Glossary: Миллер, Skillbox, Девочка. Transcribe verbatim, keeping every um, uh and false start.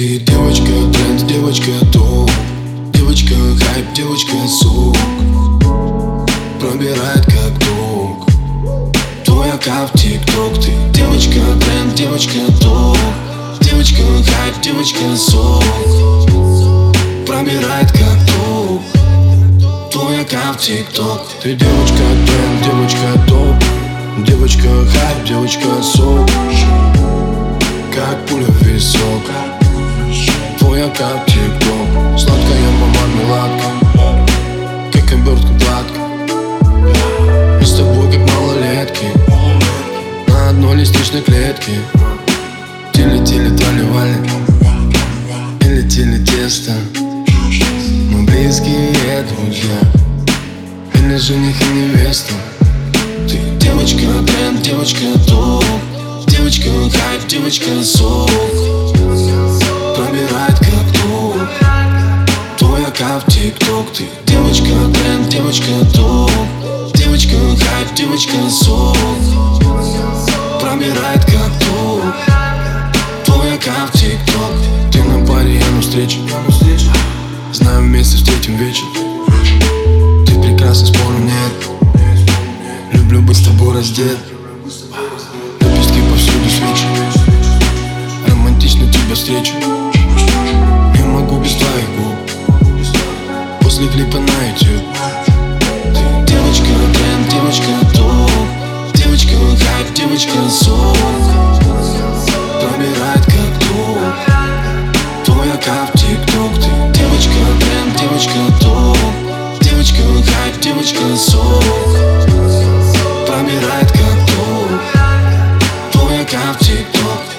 Ты девочка тренд, девочка топ, девочка хайп, девочка сок, пробирает как ток. Твоя кап тик-ток. Ты девочка тренд, девочка топ, девочка хайп, девочка сок, пробирает как ток. Твоя кап тик-ток. Ты девочка тренд, девочка топ, девочка хайп, девочка сок, как пуля в висок. Твоя как тик-ток, сладкая мармеладка, как обертка гладка. Мы с тобой как малолетки на одной лестничной клетке. Телетели траливали и летели тесто. Мы близкие друзья или жених и невеста. Ты девочка тренд, девочка топ, девочка хайп, девочка сок, пробирает как ток. Твоя кап тик-ток. Ты девочка тренд, девочка топ, девочка хайп, девочка сок, пробирает как ток. Твоя кап тик-ток. Ты на паре, я на встрече, знаю, вместе встретим вечер. Ты прекрасна, спору нет, люблю быть с тобой раздет. Лепестки повсюду свечи, романтично тебя встречу. Не могу без твоих губ, после клипа на YouTube. Ты девочка тренд, девочка топ, девочка хайп, девочка сок, пробирает как ток. Твоя кап тик-ток. Ты девочка тренд, девочка топ, девочка хайп, девочка сок, пробирает как ток. Твоя кап тик-ток.